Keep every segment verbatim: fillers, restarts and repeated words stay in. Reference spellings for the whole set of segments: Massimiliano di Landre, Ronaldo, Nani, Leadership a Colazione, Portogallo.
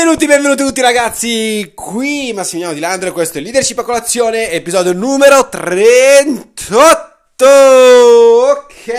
Benvenuti, benvenuti tutti ragazzi, qui Massimiliano di Landre, questo è Leadership a Colazione, episodio numero trentotto. Ok,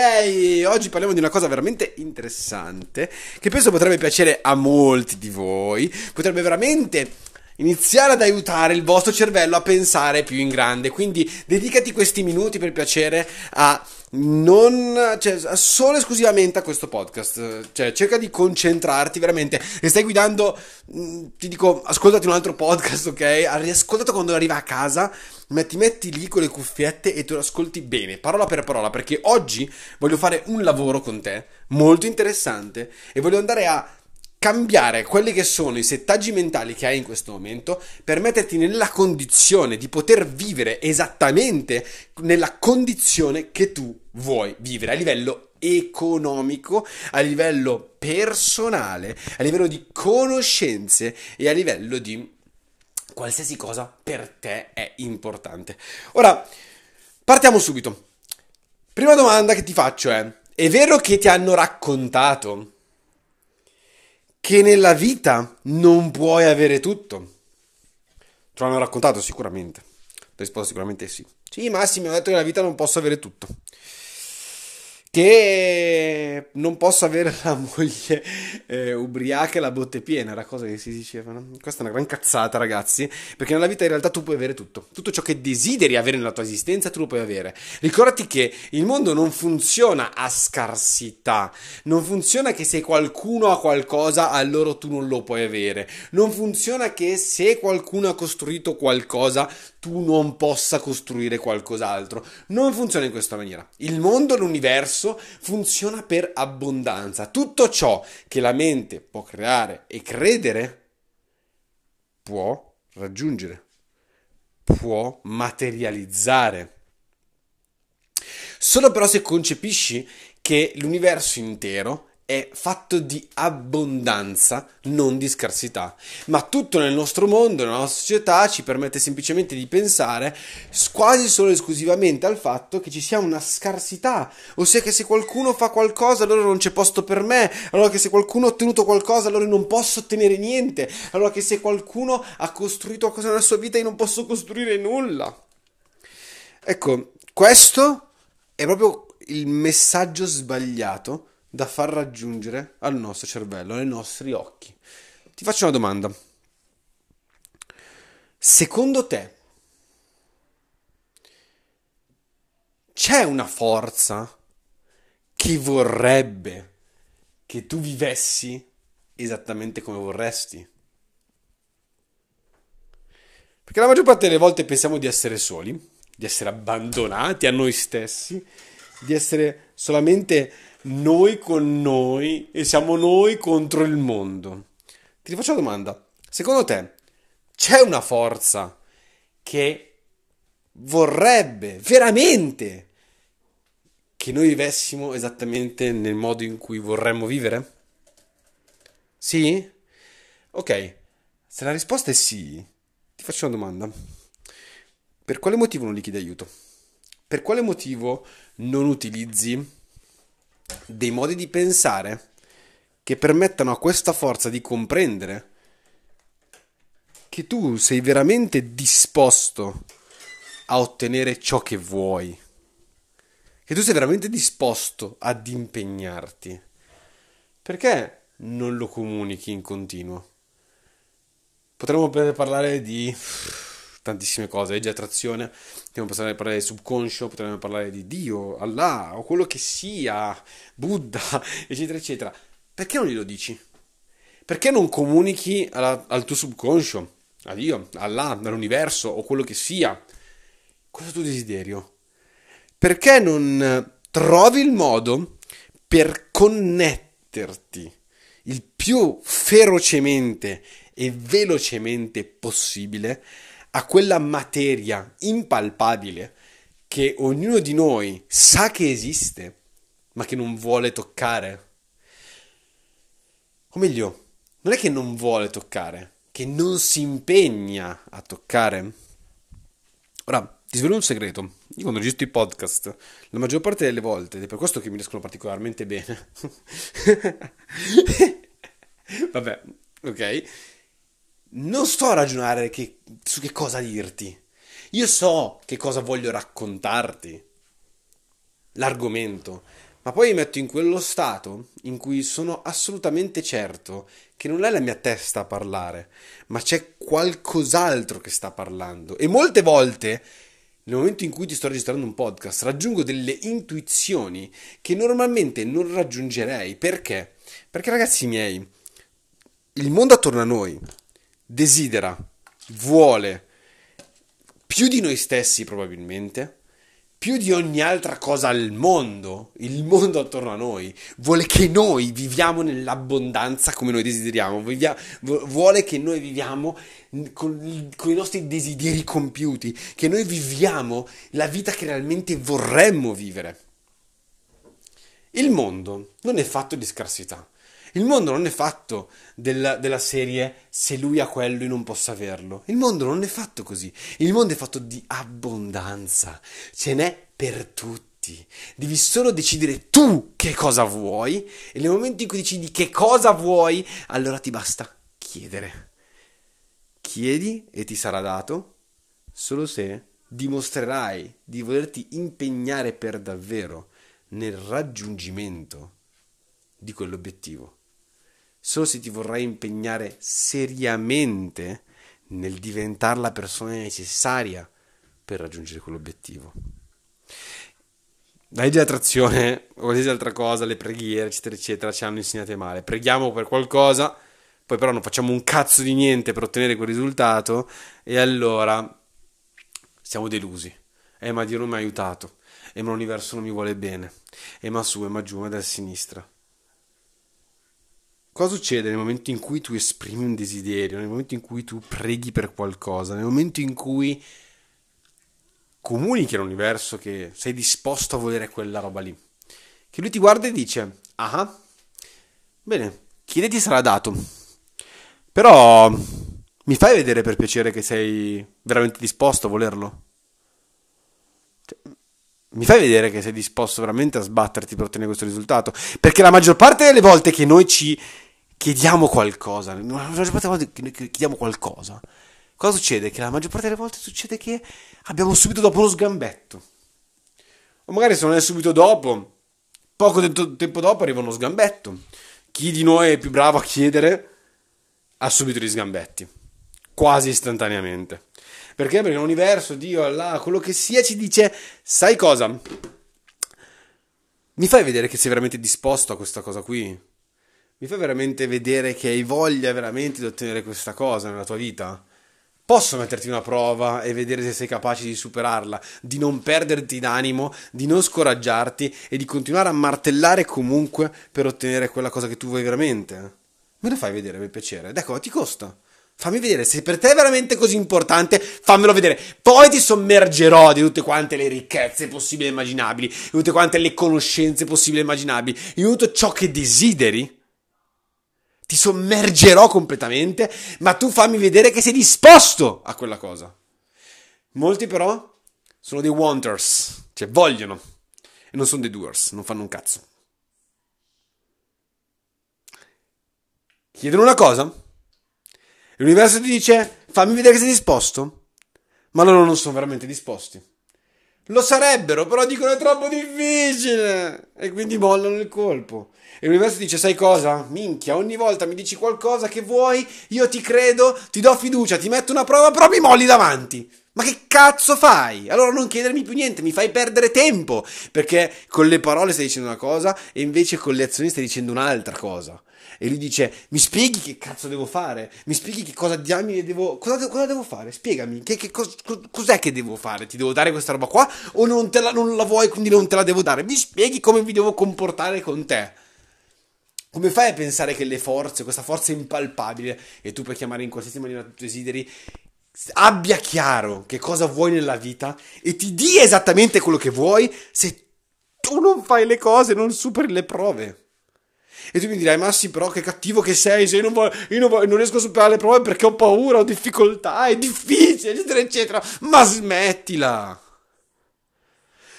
oggi parliamo di una cosa veramente interessante, che penso potrebbe piacere a molti di voi, potrebbe veramente iniziare ad aiutare il vostro cervello a pensare più in grande, quindi dedicati questi minuti per piacere a... Non, cioè, solo esclusivamente a questo podcast. Cioè, cerca di concentrarti veramente. Se stai guidando, ti dico, ascoltati un altro podcast, ok? Riascoltato quando arriva a casa, ma ti metti lì con le cuffiette e te lo ascolti bene, parola per parola, perché oggi voglio fare un lavoro con te molto interessante e voglio andare a cambiare quelli che sono i settaggi mentali che hai in questo momento per metterti nella condizione di poter vivere esattamente nella condizione che tu vuoi vivere a livello economico, a livello personale, a livello di conoscenze e a livello di qualsiasi cosa per te è importante. Ora, partiamo subito. Prima domanda che ti faccio è: è vero che ti hanno raccontato che nella vita non puoi avere tutto? Te l'hanno raccontato sicuramente. La risposta sicuramente è sì. Sì, Massimo, mi hanno detto che nella vita non posso avere tutto. Che non posso avere la moglie eh, ubriaca e la botte piena, era cosa che si diceva, no? Questa è una gran cazzata, ragazzi, perché nella vita in realtà tu puoi avere tutto. Tutto ciò che desideri avere nella tua esistenza tu lo puoi avere. Ricordati che il mondo non funziona a scarsità, non funziona che se qualcuno ha qualcosa allora tu non lo puoi avere, non funziona che se qualcuno ha costruito qualcosa tu non possa costruire qualcos'altro. Non funziona in questa maniera. Il mondo, l'universo funziona per abbondanza. Tutto ciò che la mente può creare e credere può raggiungere, può materializzare. Solo però se concepisci che l'universo intero è fatto di abbondanza, non di scarsità. Ma tutto nel nostro mondo, nella nostra società, ci permette semplicemente di pensare quasi solo e esclusivamente al fatto che ci sia una scarsità, ossia che se qualcuno fa qualcosa allora non c'è posto per me, allora che se qualcuno ha ottenuto qualcosa allora non posso ottenere niente, allora che se qualcuno ha costruito qualcosa nella sua vita io non posso costruire nulla. Ecco, questo è proprio il messaggio sbagliato da far raggiungere al nostro cervello, ai nostri occhi. Ti faccio una domanda. Secondo te c'è una forza che vorrebbe che tu vivessi esattamente come vorresti? Perché la maggior parte delle volte pensiamo di essere soli, di essere abbandonati a noi stessi, di essere solamente noi con noi e siamo noi contro il mondo. Ti faccio una domanda. Secondo te c'è una forza che vorrebbe veramente che noi vivessimo esattamente nel modo in cui vorremmo vivere? Sì? Ok, se la risposta è sì, ti faccio una domanda. Per quale motivo non gli chiedi aiuto? Per quale motivo non utilizzi dei modi di pensare che permettano a questa forza di comprendere che tu sei veramente disposto a ottenere ciò che vuoi, che tu sei veramente disposto ad impegnarti? Perché non lo comunichi in continuo? Potremmo parlare di tantissime cose, legge attrazione, potremmo parlare del subconscio, potremmo parlare di Dio, Allah o quello che sia, Buddha, eccetera eccetera. Perché non glielo dici? Perché non comunichi alla, al tuo subconscio, a Dio, Allah, all'universo o quello che sia, cosa tu desiderio? Perché non trovi il modo per connetterti il più ferocemente e velocemente possibile a quella materia impalpabile che ognuno di noi sa che esiste, ma che non vuole toccare? O meglio, non è che non vuole toccare, che non si impegna a toccare. Ora, ti svelo un segreto. Io quando registro i podcast, la maggior parte delle volte, ed è per questo che mi riescono particolarmente bene, vabbè, ok, non sto a ragionare che, su che cosa dirti. Io so che cosa voglio raccontarti, l'argomento, ma poi mi metto in quello stato in cui sono assolutamente certo che non è la mia testa a parlare, ma c'è qualcos'altro che sta parlando. E molte volte, nel momento in cui ti sto registrando un podcast, raggiungo delle intuizioni che normalmente non raggiungerei. Perché? Perché, ragazzi miei, il mondo attorno a noi desidera, vuole più di noi stessi probabilmente, più di ogni altra cosa al mondo, il mondo attorno a noi vuole che noi viviamo nell'abbondanza come noi desideriamo, vivia, vuole che noi viviamo con, con i nostri desideri compiuti, che noi viviamo la vita che realmente vorremmo vivere. Il mondo non è fatto di scarsità. Il mondo non è fatto della, della serie se lui ha quello io non posso averlo. Il mondo non è fatto così. Il mondo è fatto di abbondanza. Ce n'è per tutti. Devi solo decidere tu che cosa vuoi e nel momento in cui decidi che cosa vuoi, allora ti basta chiedere. Chiedi e ti sarà dato solo se dimostrerai di volerti impegnare per davvero nel raggiungimento di quell'obiettivo. Solo se ti vorrai impegnare seriamente nel diventare la persona necessaria per raggiungere quell'obiettivo. La legge dell'attrazione o qualsiasi altra cosa, le preghiere, eccetera, eccetera, ci hanno insegnate male. Preghiamo per qualcosa, poi però non facciamo un cazzo di niente per ottenere quel risultato e allora siamo delusi. Eh, ma Dio non mi ha aiutato. Eh, ma l'universo non mi vuole bene. Eh, ma su, eh, ma giù, ma da sinistra. Cosa succede nel momento in cui tu esprimi un desiderio, nel momento in cui tu preghi per qualcosa, nel momento in cui comunichi all'universo che sei disposto a volere quella roba lì? Che lui ti guarda e dice: ah, bene, chiediti sarà dato, però mi fai vedere per piacere che sei veramente disposto a volerlo? Cioè, mi fai vedere che sei disposto veramente a sbatterti per ottenere questo risultato? Perché la maggior parte delle volte che noi ci chiediamo qualcosa, la maggior parte delle volte che noi chiediamo qualcosa, cosa succede? Che la maggior parte delle volte succede che abbiamo subito dopo lo sgambetto. O magari se non è subito dopo, poco tempo dopo arriva uno sgambetto. Chi di noi è più bravo a chiedere ha subito gli sgambetti, quasi istantaneamente. Perché? Perché l'universo, Dio, Allah, quello che sia ci dice: sai cosa? Mi fai vedere che sei veramente disposto a questa cosa qui? Mi fai veramente vedere che hai voglia veramente di ottenere questa cosa nella tua vita? Posso metterti una prova e vedere se sei capace di superarla, di non perderti d'animo, di non scoraggiarti e di continuare a martellare comunque per ottenere quella cosa che tu vuoi veramente? Me lo fai vedere per piacere, ed ecco, ti costa. Fammi vedere, se per te è veramente così importante, fammelo vedere. Poi ti sommergerò di tutte quante le ricchezze possibili e immaginabili, di tutte quante le conoscenze possibili e immaginabili, di tutto ciò che desideri. Ti sommergerò completamente, ma tu fammi vedere che sei disposto a quella cosa. Molti però sono dei wanters, cioè vogliono, e non sono dei doers, non fanno un cazzo. Chiedono una cosa, l'universo ti dice: fammi vedere che sei disposto, ma loro non sono veramente disposti. Lo sarebbero, però dicono: è troppo difficile, e quindi mollano il colpo. E l'universo dice: sai cosa? Minchia, ogni volta mi dici qualcosa che vuoi, io ti credo, ti do fiducia, ti metto una prova, però mi molli davanti. Ma che cazzo fai? Allora non chiedermi più niente, mi fai perdere tempo, perché con le parole stai dicendo una cosa e invece con le azioni stai dicendo un'altra cosa. E lui dice: mi spieghi che cazzo devo fare? Mi spieghi che cosa diamine devo... Cosa, de- cosa devo fare? Spiegami, che, che cos- cos'è che devo fare? Ti devo dare questa roba qua o non, te la, non la vuoi quindi non te la devo dare? Mi spieghi come mi devo comportare con te? Come fai a pensare che le forze, questa forza impalpabile, e tu puoi chiamare in qualsiasi maniera tu desideri, abbia chiaro che cosa vuoi nella vita e ti dia esattamente quello che vuoi se tu non fai le cose, non superi le prove? E tu mi dirai: ma sì, però che cattivo che sei, se io, non, voglio, io non, voglio, non riesco a superare le prove perché ho paura, ho difficoltà, è difficile, eccetera, eccetera. Ma smettila!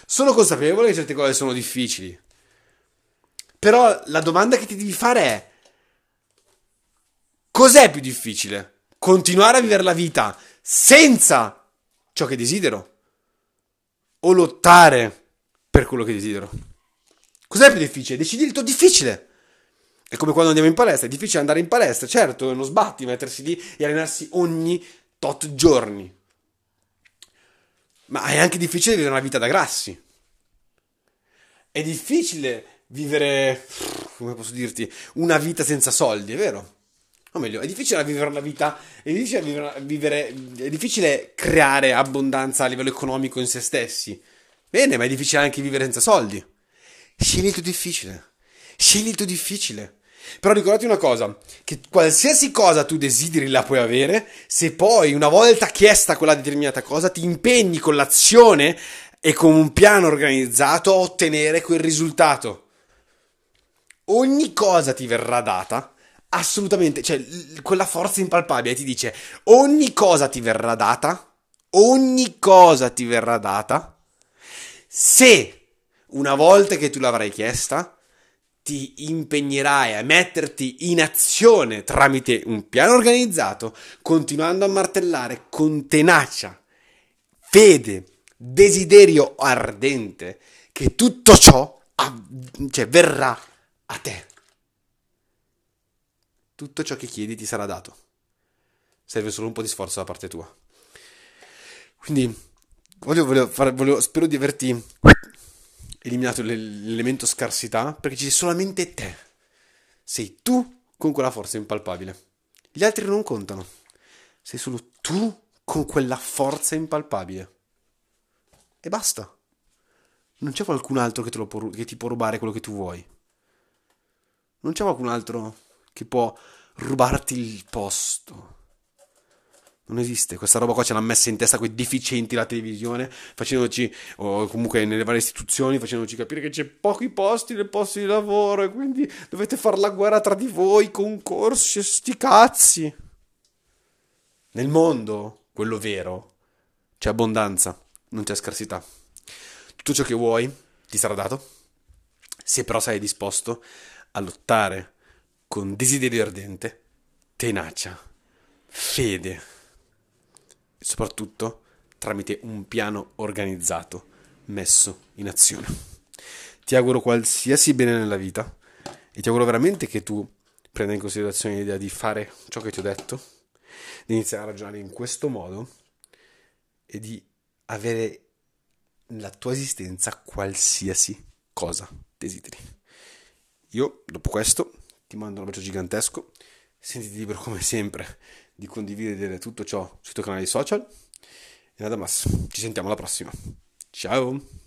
Sono consapevole che certe cose sono difficili. Però la domanda che ti devi fare è: cos'è più difficile? continuare a vivere la vita senza ciò che desidero o lottare per quello che desidero? Cos'è più difficile? Decidi il tuo difficile. È come quando andiamo in palestra, è difficile andare in palestra, certo, è uno sbatti mettersi lì e allenarsi ogni tot giorni. Ma è anche difficile vivere una vita da grassi. È difficile vivere, come posso dirti, una vita senza soldi, è vero? O meglio, è difficile vivere una vita, è difficile vivere, vivere, è difficile creare abbondanza a livello economico in se stessi. Bene, ma è difficile anche vivere senza soldi. Scegli il tuo difficile. Scegli il tuo difficile. Però ricordati una cosa, che qualsiasi cosa tu desideri la puoi avere, se poi una volta chiesta quella determinata cosa ti impegni con l'azione e con un piano organizzato a ottenere quel risultato. Ogni cosa ti verrà data, assolutamente, cioè quella forza impalpabile ti dice ogni cosa ti verrà data, ogni cosa ti verrà data, se una volta che tu l'avrai chiesta ti impegnerai a metterti in azione tramite un piano organizzato, continuando a martellare con tenacia, fede, desiderio ardente, che tutto ciò av- cioè, verrà a te. Tutto ciò che chiedi ti sarà dato. Serve solo un po' di sforzo da parte tua. Quindi, voglio, voglio fare, voglio, spero di averti eliminato l'elemento scarsità, perché c'è solamente te, sei tu con quella forza impalpabile, gli altri non contano, sei solo tu con quella forza impalpabile e basta. Non c'è qualcun altro che, te lo può, che ti può rubare quello che tu vuoi, non c'è qualcun altro che può rubarti il posto. Non esiste, questa roba qua ce l'ha messa in testa quei deficienti la televisione, facendoci, o comunque nelle varie istituzioni, facendoci capire che c'è pochi posti nei posti di lavoro e quindi dovete far la guerra tra di voi, concorsi e sti cazzi. Nel mondo, quello vero, c'è abbondanza, non c'è scarsità. Tutto ciò che vuoi ti sarà dato, se però sei disposto a lottare con desiderio ardente, tenacia, fede, soprattutto tramite un piano organizzato messo in azione. Ti auguro qualsiasi bene nella vita e ti auguro veramente che tu prenda in considerazione l'idea di fare ciò che ti ho detto, di iniziare a ragionare in questo modo e di avere nella tua esistenza qualsiasi cosa desideri. Io, dopo questo, ti mando un bacio gigantesco, sentiti libero come sempre di condividere tutto ciò sui tuoi canali social. E nada más, ci sentiamo alla prossima. Ciao!